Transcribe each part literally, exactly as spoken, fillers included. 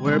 We're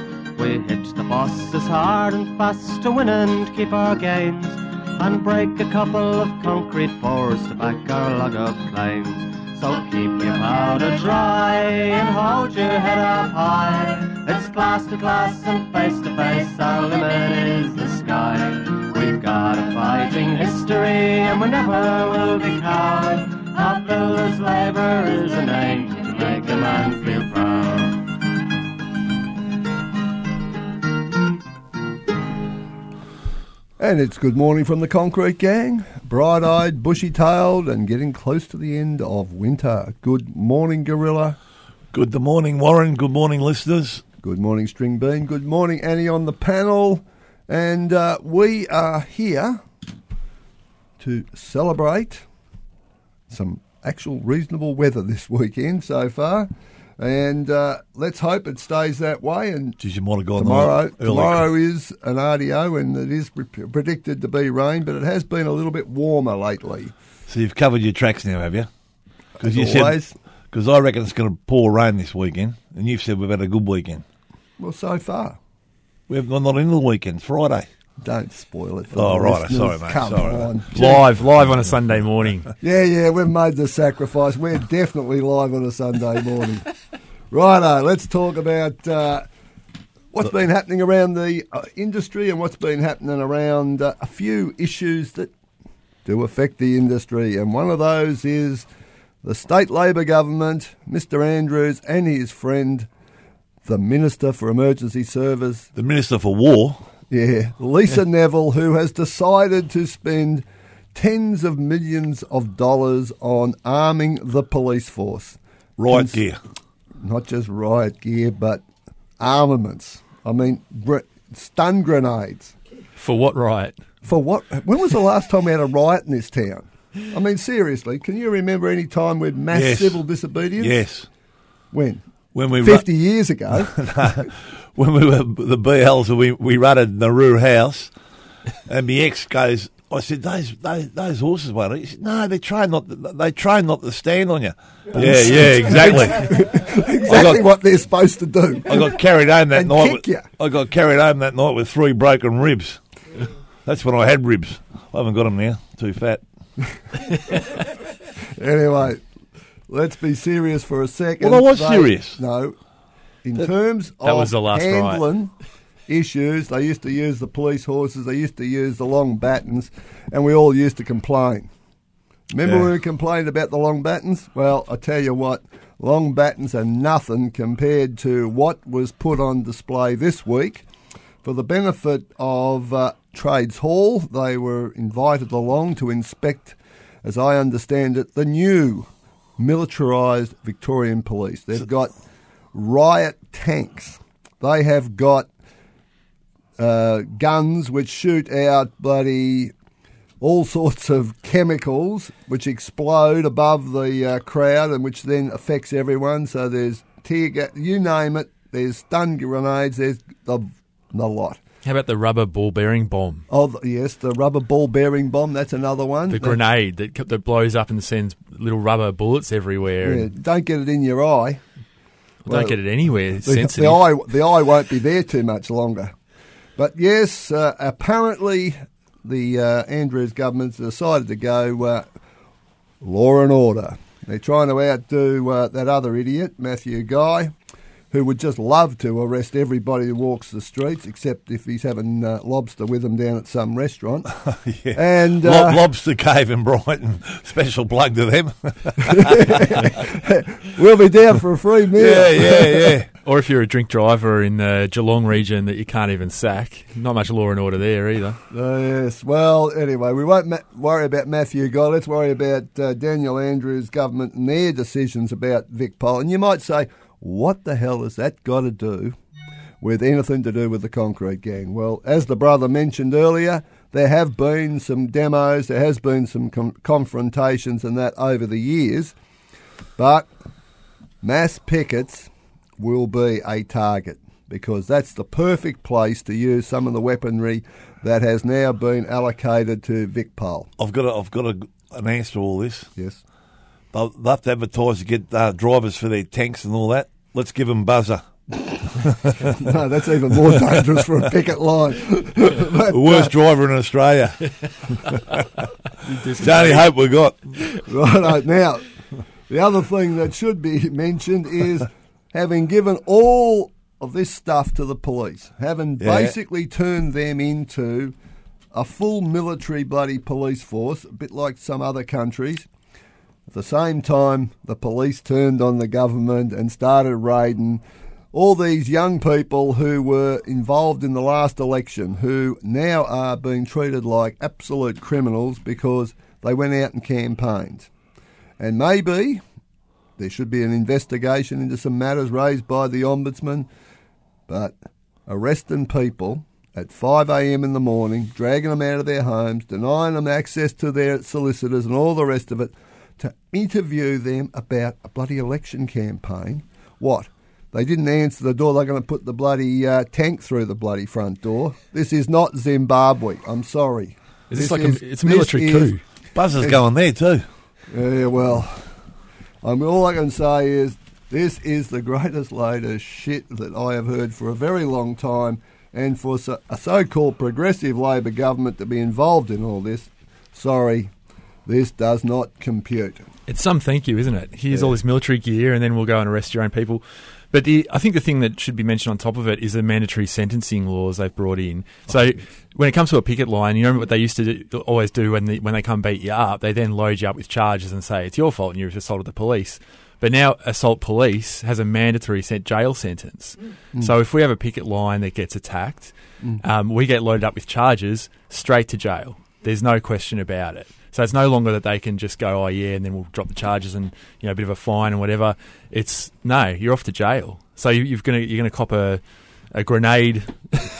We hit the bosses hard and fast to win and keep our gains, and break a couple of concrete pours to back our log of claims. So keep your powder dry and hold your head up high. It's class to class and face to face, our limit is the sky. We've got a fighting history and we never will be cowed. Our builder's labour is a name to make a man feel proud. And it's good morning from the Concrete Gang, bright-eyed, bushy-tailed and getting close to the end of winter. Good morning, Gorilla. Good morning, Warren. Good morning, listeners. Good morning, String Bean. Good morning, Annie on the panel. And uh, we are here to celebrate some actual reasonable weather this weekend so far. And uh, let's hope it stays that way. And Jeez, you might have gone tomorrow, tomorrow is an R D O and it is pre- predicted to be rain, but it has been a little bit warmer lately. So you've covered your tracks now, have you? As you always. Because I reckon it's going to pour rain this weekend, and you've said we've had a good weekend. Well, so far. We haven't gone not into the weekend, Friday. Don't spoil it for oh, the right, sorry, mate. Come sorry, on. Live, live on a Sunday morning. Yeah, yeah, we've made the sacrifice. We're definitely live on a Sunday morning. Righto, let's talk about uh, what's been happening around the uh, industry and what's been happening around uh, a few issues that do affect the industry. And one of those is the state Labor government, Mister Andrews and his friend, the Minister for Emergency Service. The Minister for War. Yeah, Lisa Neville, who has decided to spend tens of millions of dollars on arming the police force. Riot Cons- gear. Not just riot gear, but armaments. I mean, br- stun grenades. For what riot? For what? When was the last time we had a riot in this town? I mean, seriously, can you remember any time we had mass yes. civil disobedience? Yes. When? When we fifty ru- years ago. No. When we were the B Ls, we we rutted Nauru House, and my ex goes, I said, those those, those horses won't eat. He said, no, they train not to, they train not to stand on you. Yeah, yeah, exactly. exactly got, what they're supposed to do. I got carried home that and night. Kick with, you. I got carried home that night with three broken ribs. That's when I had ribs. I haven't got them now. Too fat. Anyway, let's be serious for a second. Well, I was they, serious. No. In that, terms that of was the last handling riot. Issues, they used to use the police horses, they used to use the long battens, and we all used to complain. Remember yeah. when we complained about the long battens? Well, I tell you what, long battens are nothing compared to what was put on display this week. For the benefit of uh, Trades Hall, they were invited along to inspect, as I understand it, the new militarised Victorian police. They've got riot tanks. They have got uh, guns which shoot out bloody all sorts of chemicals which explode above the uh, crowd and which then affects everyone. So there's tear gas, you name it. There's stun grenades. There's the, the lot. How about the rubber ball bearing bomb? Oh, yes, the rubber ball bearing bomb. That's another one. The that's, grenade that that blows up and sends little rubber bullets everywhere. Yeah, don't get it in your eye. Well, don't get it anywhere. It's the, sensitive. The eye, the eye won't be there too much longer. But yes, uh, apparently the uh, Andrews government decided to go uh, law and order. They're trying to outdo uh, that other idiot, Matthew Guy, who would just love to arrest everybody who walks the streets, except if he's having uh, lobster with him down at some restaurant. Yeah. And Lob- uh, Lobster Cave in Brighton, special plug to them. We'll be down for a free meal. Yeah, yeah, yeah. Or if you're a drink driver in the Geelong region that you can't even sack, not much law and order there either. Uh, yes, well, anyway, we won't ma- worry about Matthew Guy. Let's worry about uh, Daniel Andrews' government and their decisions about VicPol. And you might say, what the hell has that got to do with anything to do with the concrete gang? Well, as the brother mentioned earlier, there have been some demos, there has been some com- confrontations and that over the years, but mass pickets will be a target because that's the perfect place to use some of the weaponry that has now been allocated to VicPol. I've got, a, I've got a, an answer to all this. Yes. They'll have to advertise to get uh, drivers for their tanks and all that. Let's give them buzzer. No, that's even more dangerous for a picket line. But, the worst uh, driver in Australia. It's the only hope we got. Righto. Now, the other thing that should be mentioned is having given all of this stuff to the police, having yeah. basically turned them into a full military bloody police force, a bit like some other countries. At the same time, the police turned on the government and started raiding all these young people who were involved in the last election, who now are being treated like absolute criminals because they went out and campaigned. And maybe there should be an investigation into some matters raised by the Ombudsman, but arresting people at five a.m. in the morning, dragging them out of their homes, denying them access to their solicitors and all the rest of it, to interview them about a bloody election campaign. What? They didn't answer the door. They're going to put the bloody uh, tank through the bloody front door. This is not Zimbabwe. I'm sorry. Is this, this like is, a, it's a military is, coup. Buzzers going there too. Yeah, well, I mean, all I can say is this is the greatest load of shit that I have heard for a very long time, and for so, a so-called progressive Labor government to be involved in all this, sorry, this does not compute. It's some thank you, isn't it? Here's yeah. all this military gear, and then we'll go and arrest your own people. But the, I think the thing that should be mentioned on top of it is the mandatory sentencing laws they've brought in. So oh, when it comes to a picket line, you know what they used to do, always do when, the, when they come beat you up? They then load you up with charges and say, it's your fault and you've assaulted the police. But now assault police has a mandatory sent jail sentence. Mm. So if we have a picket line that gets attacked, mm. um, we get loaded up with charges straight to jail. There's no question about it. So it's no longer that they can just go, oh, yeah, and then we'll drop the charges and, you know, a bit of a fine and whatever. It's, no, you're off to jail. So you, you've gonna, you're going to cop a, a grenade,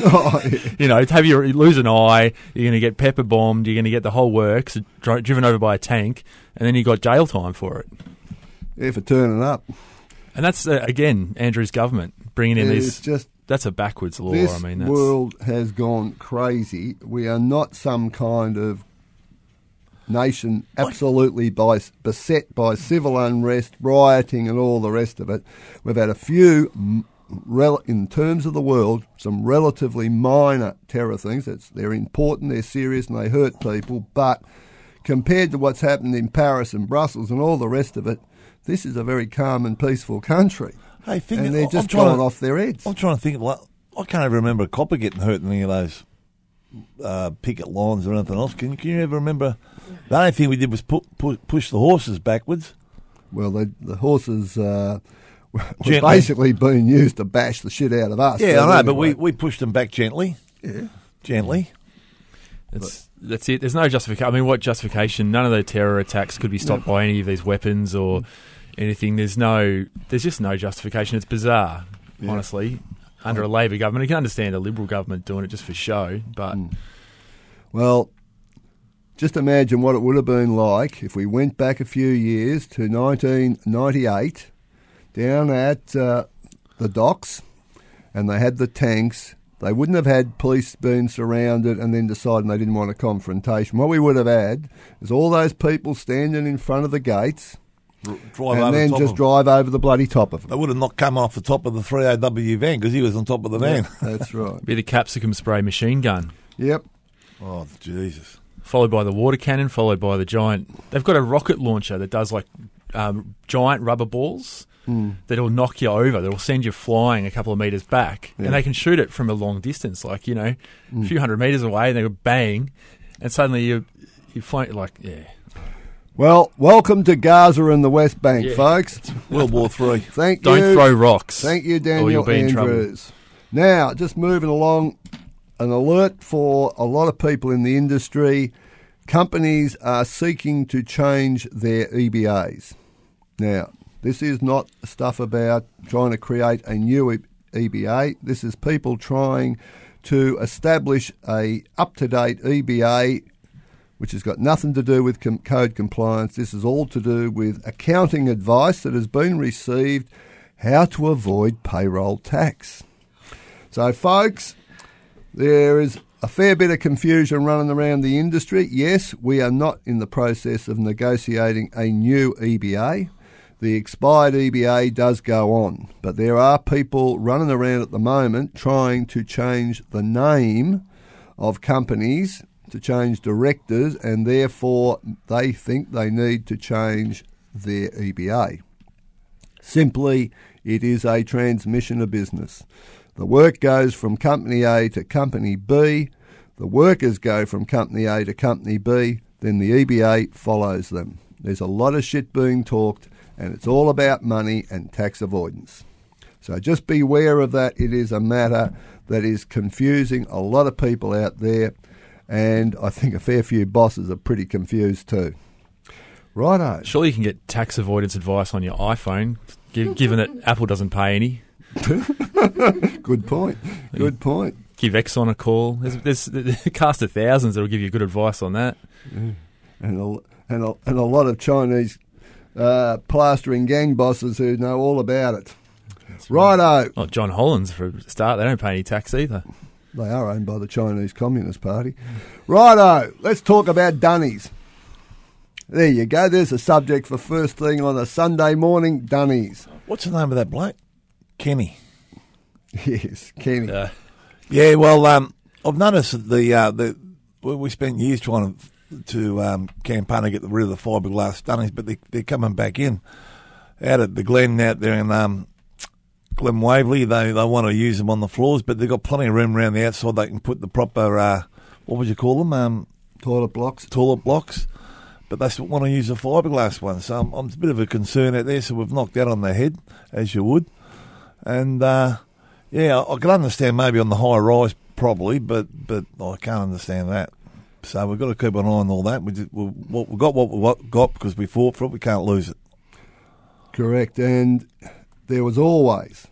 oh, yeah. you know, have your, you lose an eye, you're going to get pepper bombed, you're going to get the whole works, dri- driven over by a tank, and then you got jail time for it. Yeah, for turning up. And that's, uh, again, Andrew's government bringing in it these... Just, that's a backwards law. This I mean, that's, world has gone crazy. We are not some kind of nation absolutely by, beset by civil unrest, rioting and all the rest of it. We've had a few, in terms of the world, some relatively minor terror things. It's, they're important, they're serious and they hurt people, but compared to what's happened in Paris and Brussels and all the rest of it, this is a very calm and peaceful country. Hey, think and they're just going off their heads. I'm trying to think, well, I can't even remember a copper getting hurt in any of those Uh, picket lines or anything else. Can, can you ever remember? The only thing we did was pu- pu- push the horses backwards. Well, they, the horses uh, were gently. Basically being used to bash the shit out of us. Yeah, so I know, anyway. But we, we pushed them back gently. Yeah. Gently. That's, that's it. There's no justification. I mean, what justification? None of the terror attacks could be stopped no. by any of these weapons or anything. There's no. There's just no justification. It's bizarre, yeah. honestly. Under a Labor government, you can understand a Liberal government doing it just for show, but... Mm. Well, just imagine what it would have been like if we went back a few years to nineteen ninety-eight, down at uh, the docks, and they had the tanks They wouldn't have had police being surrounded and then deciding they didn't want a confrontation. What we would have had is all those people standing in front of the gates R- drive and over then the top just of drive over the bloody top of them. They would have not come off the top of the three O W van because he was on top of the van. Yeah, that's right. Bit of capsicum spray machine gun. Yep. Oh, Jesus. Followed by the water cannon, followed by the giant... They've got a rocket launcher that does like um, giant rubber balls. Mm. That'll knock you over. That'll send you flying a couple of metres back. Yeah. And they can shoot it from a long distance, like, you know, mm. a few hundred metres away, and they go bang, and suddenly you you flying, like, yeah. Well, welcome to Gaza and the West Bank, yeah. folks. World War Three. Thank Don't you. Don't throw rocks. Thank you, Daniel or you'll be Andrews. In trouble. Now, just moving along, an alert for a lot of people in the industry. Companies are seeking to change their E B As. Now, this is not stuff about trying to create a new E B A. This is people trying to establish a up-to-date E B A, which has got nothing to do with com- code compliance. This is all to do with accounting advice that has been received, how to avoid payroll tax. So, folks, there is a fair bit of confusion running around the industry. Yes, we are not in the process of negotiating a new E B A. The expired E B A does go on, but there are people running around at the moment trying to change the name of companies, to change directors, and therefore they think they need to change their E B A. Simply, it is a transmission of business. The work goes from Company A to Company B, the workers go from Company A to Company B, then the E B A follows them. There's a lot of shit being talked, and it's all about money and tax avoidance. So just beware of that. It is a matter that is confusing a lot of people out there, and I think a fair few bosses are pretty confused too. Righto. Surely you can get tax avoidance advice on your iPhone, given that Apple doesn't pay any. Good point. Good point. Give Exxon a call. There's, there's a cast of thousands that will give you good advice on that. Yeah. And, a, and, a, and a lot of Chinese... Uh, plastering gang bosses who know all about it. That's right. Righto. Oh, John Hollands, for a start. They don't pay any tax either. They are owned by the Chinese Communist Party. Righto. Let's talk about dunnies. There you go. There's a subject for first thing on a Sunday morning, dunnies. What's the name of that bloke? Kenny. Yes, Kenny. Uh, yeah, well, um, I've noticed the, uh, the we spent years trying to... to um, campaign to get rid of the fiberglass dunnies, but they, they're coming back in. Out at the Glen out there in um, Glen Waverley, they, they want to use them on the floors, but they've got plenty of room around the outside. They can put the proper, uh, what would you call them? Um, toilet blocks. Toilet blocks, but they still want to use the fiberglass one. So I'm, I'm a bit of a concern out there, so we've knocked that on the head, as you would. And, uh, yeah, I, I can understand maybe on the high rise probably, but, but I can't understand that. So we've got to keep an eye on all that. We just, we, we got what we got because we fought for it. We can't lose it. Correct. And there was always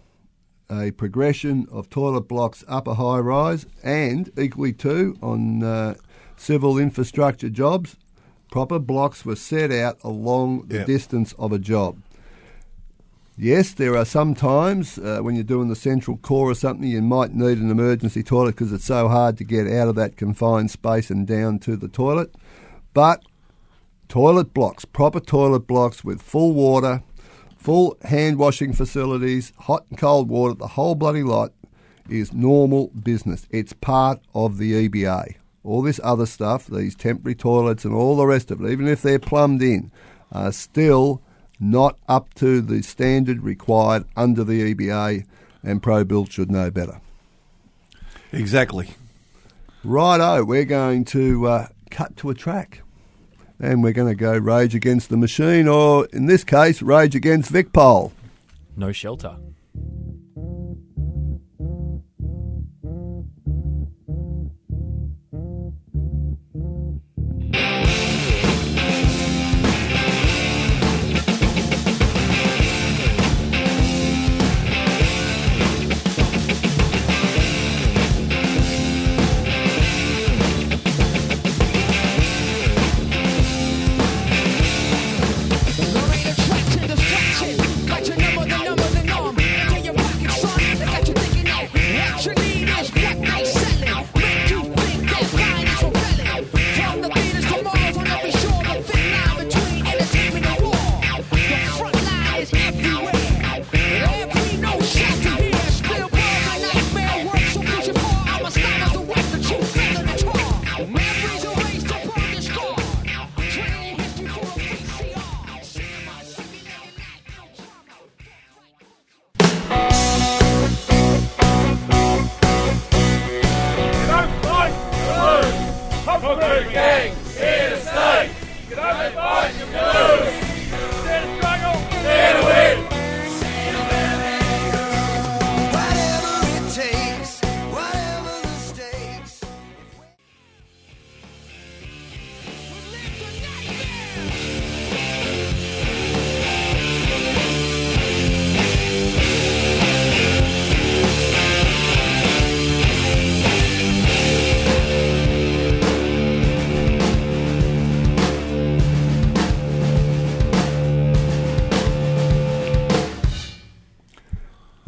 a progression of toilet blocks up a high rise and equally too on uh, civil infrastructure jobs. Proper blocks were set out along the yep. distance of a job. Yes, there are some times uh, when you're doing the central core or something, you might need an emergency toilet because it's so hard to get out of that confined space and down to the toilet. But toilet blocks, proper toilet blocks with full water, full hand washing facilities, hot and cold water, the whole bloody lot is normal business. It's part of the E B A. All this other stuff, these temporary toilets and all the rest of it, even if they're plumbed in, are still not up to the standard required under the E B A, and ProBuild should know better. Exactly. Righto, we're going to uh, cut to a track, and we're going to go Rage Against the Machine, or in this case, Rage Against VicPol. No Shelter. Got your number, the number, the norm.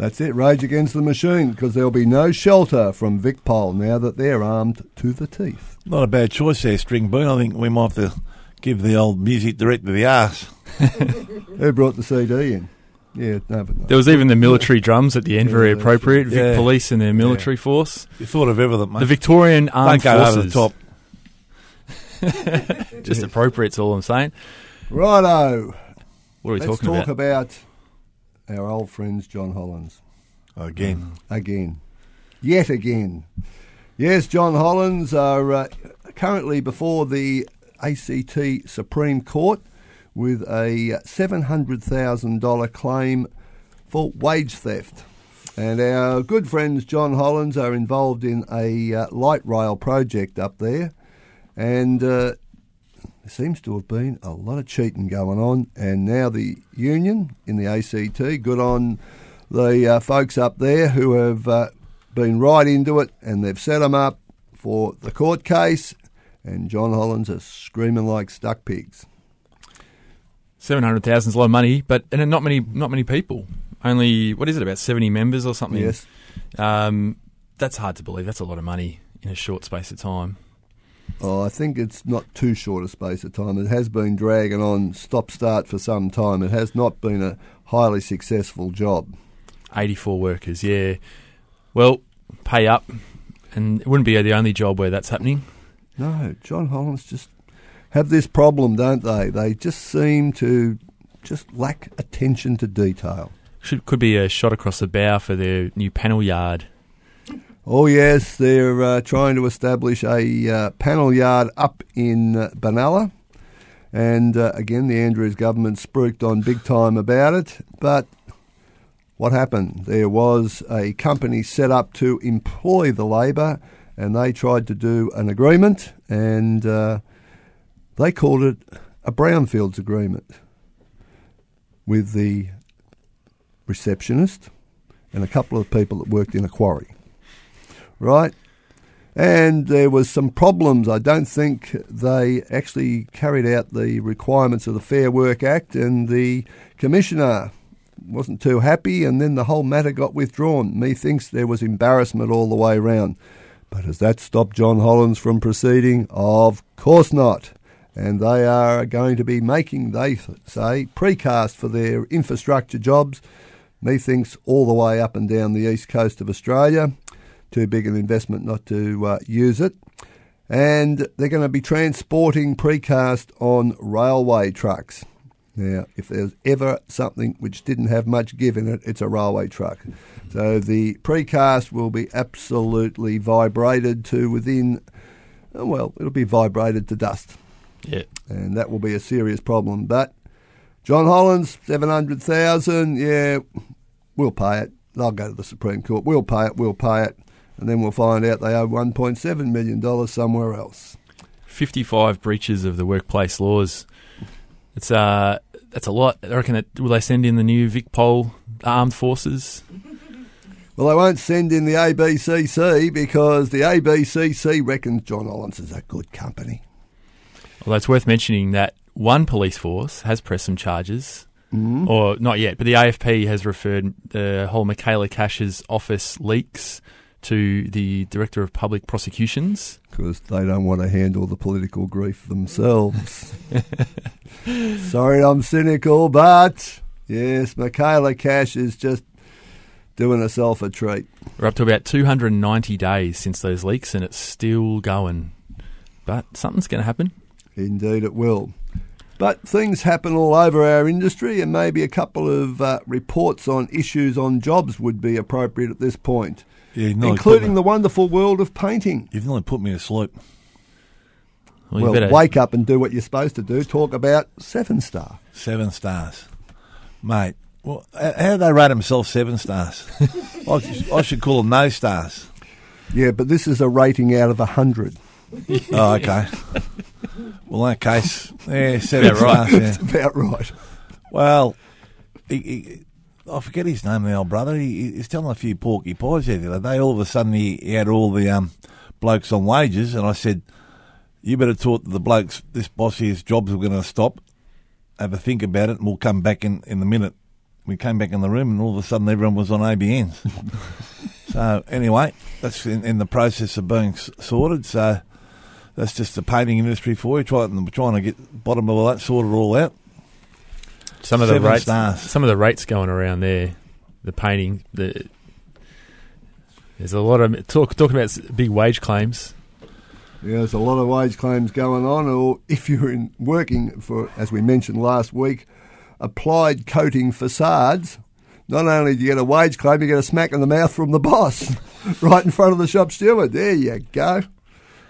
That's it, Rage Against the Machine, because there'll be no shelter from VicPol now that they're armed to the teeth. Not a bad choice there, String Boone. I think we might have to give the old music direct to the arse. Who brought the C D in? Yeah, no, but no. There was even the military drums at the end, yeah, very appropriate. Vic yeah. Police and their military yeah. force. You thought of everything, mate. The Victorian Armed Forces. Don't go Forces. Over the top. Just appropriate's all I'm saying. Righto. What are we Let's talking talk about? Let's talk about our old friends, John Hollands. Again. Mm. Again. Yet again. Yes, John Hollands are uh, currently before the A C T Supreme Court with a seven hundred thousand dollars claim for wage theft. And our good friends John Hollands are involved in a uh, light rail project up there, and uh, there seems to have been a lot of cheating going on, and now the union in the A C T, good on the uh, folks up there who have uh, been right into it, and they've set them up for the court case, and John Hollands are screaming like stuck pigs. Seven hundred thousand is a lot of money, but and not many, not many people. Only what is it, about seventy members or something? Yes, um, that's hard to believe. That's a lot of money in a short space of time. Oh, I think it's not too short a space of time. It has been dragging on stop start for some time. It has not been a highly successful job. Eighty-four workers, yeah. Well, pay up, and it wouldn't be the only job where that's happening. No, John Hollands just have this problem, don't they? They just seem to just lack attention to detail. Should, could be a shot across the bow for their new panel yard. Oh, yes, they're uh, trying to establish a uh, panel yard up in uh, Benalla. And, uh, again, the Andrews government spruiked on big time about it. But what happened? There was a company set up to employ the labour, and they tried to do an agreement, and Uh, They called it a Brownfields agreement with the receptionist and a couple of people that worked in a quarry, right? And there was some problems. I don't think they actually carried out the requirements of the Fair Work Act, and the commissioner wasn't too happy, and then the whole matter got withdrawn. Methinks there was embarrassment all the way round. But has that stopped John Hollands from proceeding? Of course not. And they are going to be making, they say, precast for their infrastructure jobs, methinks all the way up and down the east coast of Australia. Too big an investment not to uh, use it. And they're going to be transporting precast on railway trucks. Now, if there's ever something which didn't have much give in it, it's a railway truck. So the precast will be absolutely vibrated to within, well, it'll be vibrated to dust. Yeah, and that will be a serious problem. But John Hollands, seven hundred thousand. Yeah, we'll pay it. They'll go to the Supreme Court. We'll pay it. We'll pay it, and then we'll find out they owe one point seven million dollars somewhere else. Fifty-five breaches of the workplace laws. It's uh, that's a lot. I reckon that will they send in the new VicPol armed forces? Well, they won't send in the A B C C because the A B C C reckons John Hollands is a good company. Although it's worth mentioning that one police force has pressed some charges, mm-hmm. or not yet, but the A F P has referred the whole Michaela Cash's office leaks to the Director of Public Prosecutions. Because they don't want to handle the political grief themselves. Sorry I'm cynical, but yes, Michaela Cash is just doing herself a treat. We're up to about two hundred ninety days since those leaks, and it's still going. But something's going to happen. Indeed it will. But things happen all over our industry, and maybe a couple of uh, reports on issues on jobs would be appropriate at this point, yeah, including the wonderful world of painting. You've nearly put me asleep. Well, well better wake up and do what you're supposed to do. Talk about Seven Star. Seven Stars. Mate, well, how do they rate themselves Seven Stars? I, should, I should call them No Stars. Yeah, but this is a rating out of one hundred. Oh, okay. Well, in that case, yeah, seven about stars. Right. Yeah. That's about right. Well, he, he, I forget his name, the old brother. He, he's telling a few porky pies there the other day. All of a sudden, he, he had all the um, blokes on wages, and I said, you better talk to the blokes. This boss here's jobs are going to stop. Have a think about it, and we'll come back in, in a minute. we came back in the room and all of a sudden everyone was on A B Ns. So anyway, that's in, in the process of being s- sorted. So that's just the painting industry for you. Try, we're trying to get the bottom of all that sorted all out. Some of Seven the rates, stars. Some of the rates going around there, the painting. The, there's a lot of talk talking about big wage claims. Yeah, there's a lot of wage claims going on, or if you're in working for, as we mentioned last week, Applied Coating Facades, not only do you get a wage claim, you get a smack in the mouth from the boss right in front of the shop steward. There you go.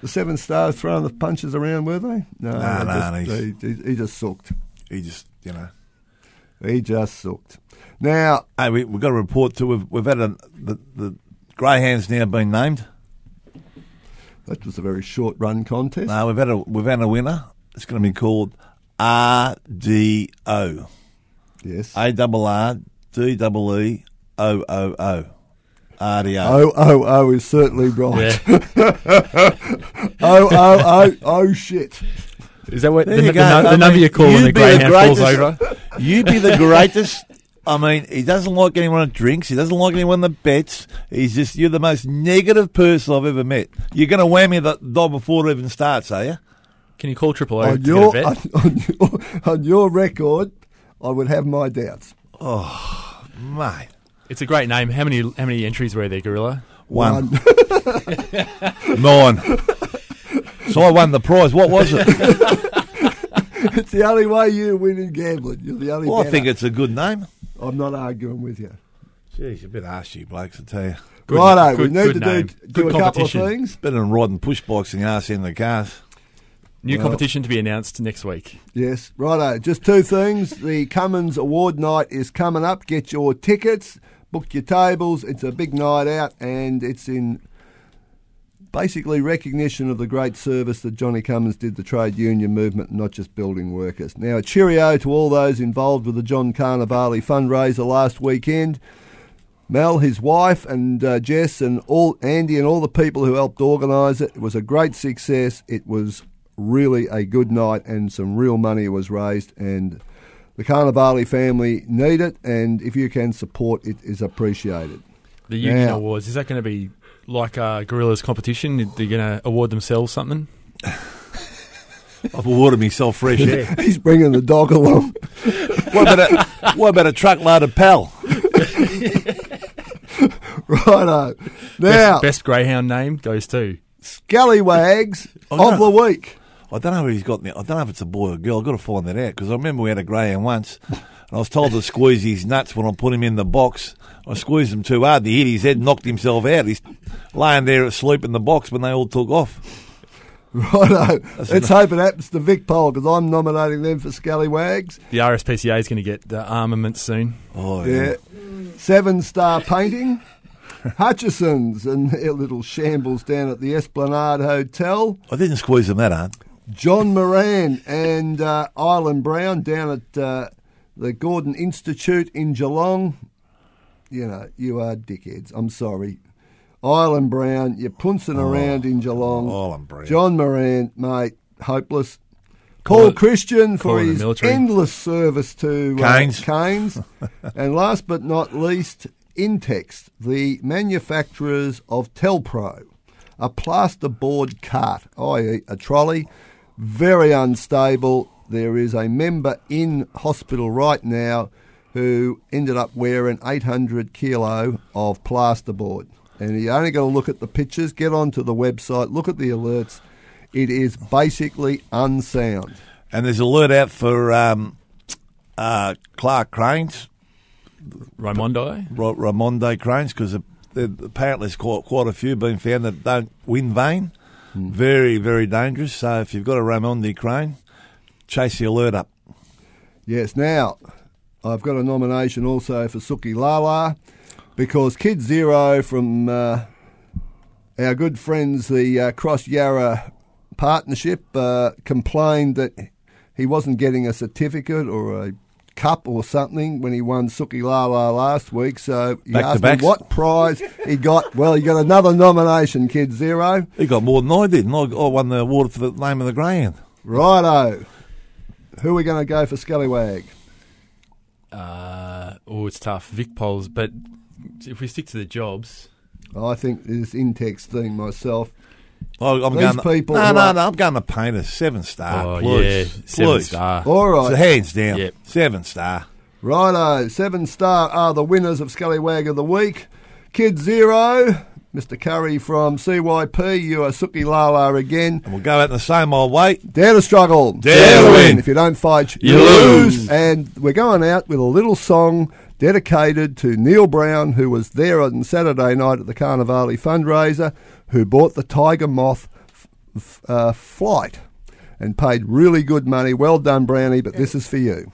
The Seven Stars throwing the punches around, were they? No, no, no just, he, he, he just sooked. He just, you know. He just sooked. Now... Hey, we, we've got a report too. We've, we've had a... The, the Greyhound's now been named. That was a very short run contest. No, we've had a we've had a winner. It's going to be called R D O. Yes. A double R D double E O O O. R D O. O O O is certainly right. O O O oh shit. Is that what the, the, no, the number you call when the Greyhound falls over? You be the greatest. I mean, he doesn't like anyone that drinks. He doesn't like anyone that bets. He's just, you're the most negative person I've ever met. You're going to whammy the dog before it even starts, are you? Can you call Triple O on to your, get a bet? On, on, your, on your record, I would have my doubts. Oh, mate. It's a great name. How many how many entries were there, Gorilla? One. One. Nine. So I won the prize. What was it? It's the only way you win in gambling. You're the only. Well, banner. I think it's a good name. I'm not arguing with you. Jeez, you're a bit harsh, you blokes, I tell you. Good, righto, good, we need to name. do, do a couple of things. Better than riding pushboxing arse in the cars. New well, competition to be announced next week. Yes, righto. Just two things. The Cummins Award Night is coming up. Get your tickets, book your tables. It's a big night out, and it's in basically recognition of the great service that Johnny Cummins did the trade union movement, not just building workers. Now, a cheerio to all those involved with the John Carnavali fundraiser last weekend. Mel, his wife, and uh, Jess, and all Andy and all the people who helped organise it. It was a great success. It was really a good night and some real money was raised, and the Carnavali family need it, and if you can support, it is appreciated. The union now, awards, is that going to be... Like uh, Gorilla's competition, they're going to award themselves something? I've awarded myself fresh air. Yeah. He's bringing the dog along. What about a, what about a truckload of Pal? Righto. Now, best, best greyhound name goes to Scallywags of the week. I don't know who he's got. Now. I don't know if it's a boy or a girl. I've got to find that out, because I remember we had a greyhound once, and I was told to squeeze his nuts when I put him in the box. I squeezed him too hard. He hit his head, knocked himself out. He's laying there asleep in the box when they all took off. Righto. That's Let's enough. hope it happens to VicPol, because I'm nominating them for Scallywags. The R S P C A is going to get the armament soon. Oh, yeah. yeah. Seven Star Painting. Hutchison's and their little shambles down at the Esplanade Hotel. I didn't squeeze them that hard. John Moran and uh, Island Brown down at uh, the Gordon Institute in Geelong. You know, you are dickheads. I'm sorry. Island Brown, you're pouncing oh, around in Geelong. Island Brown. John Moran, mate, hopeless. Call Paul it, Christian for his endless service to Canes. Uh, Canes. And last but not least, Intext, the manufacturers of Telpro, a plasterboard cart, that is a trolley, very unstable. There is a member in hospital right now who ended up wearing eight hundred kilo of plasterboard. And you only got to look at the pictures, get onto the website, look at the alerts. It is basically unsound. And there's an alert out for um, uh, Clark Cranes. Raimondi? Ra- Raimondi Cranes, because apparently there's quite, quite a few being found that don't win vein. Mm. Very, very dangerous. So if you've got a Raimondi crane, chase the alert up. Yes, now... I've got a nomination also for Sooky La La, because Kid Zero from uh, our good friends, the uh, Cross Yarra Partnership, uh, complained that he wasn't getting a certificate or a cup or something when he won Sooky La La last week. So he back asked me what prize he got. Well, he got another nomination, Kid Zero. He got more than I did, and I, I won the award for the name of the grand. Righto. Who are we going to go for Scallywag? Uh, oh, it's tough, VicPol's, but if we stick to the jobs. I think this Intext thing myself. Oh, I'm These going people. No, no, like, no. I'm going to paint a seven star. Oh, please. Yeah. Seven please. Star. All right. So hands down. Yep. Seven star. Righto. Seven star are the winners of Scallywag of the Week. Kid Zero, Mister Curry from C Y P, you are Sooky La La again. And we'll go out in the same old way. Dare to struggle. Dare, Dare to win. win. If you don't fight, you, you lose. lose. And we're going out with a little song dedicated to Neil Brown, who was there on Saturday night at the Carnavali fundraiser, who bought the Tiger Moth f- f- uh, flight and paid really good money. Well done, Brownie, but this is for you.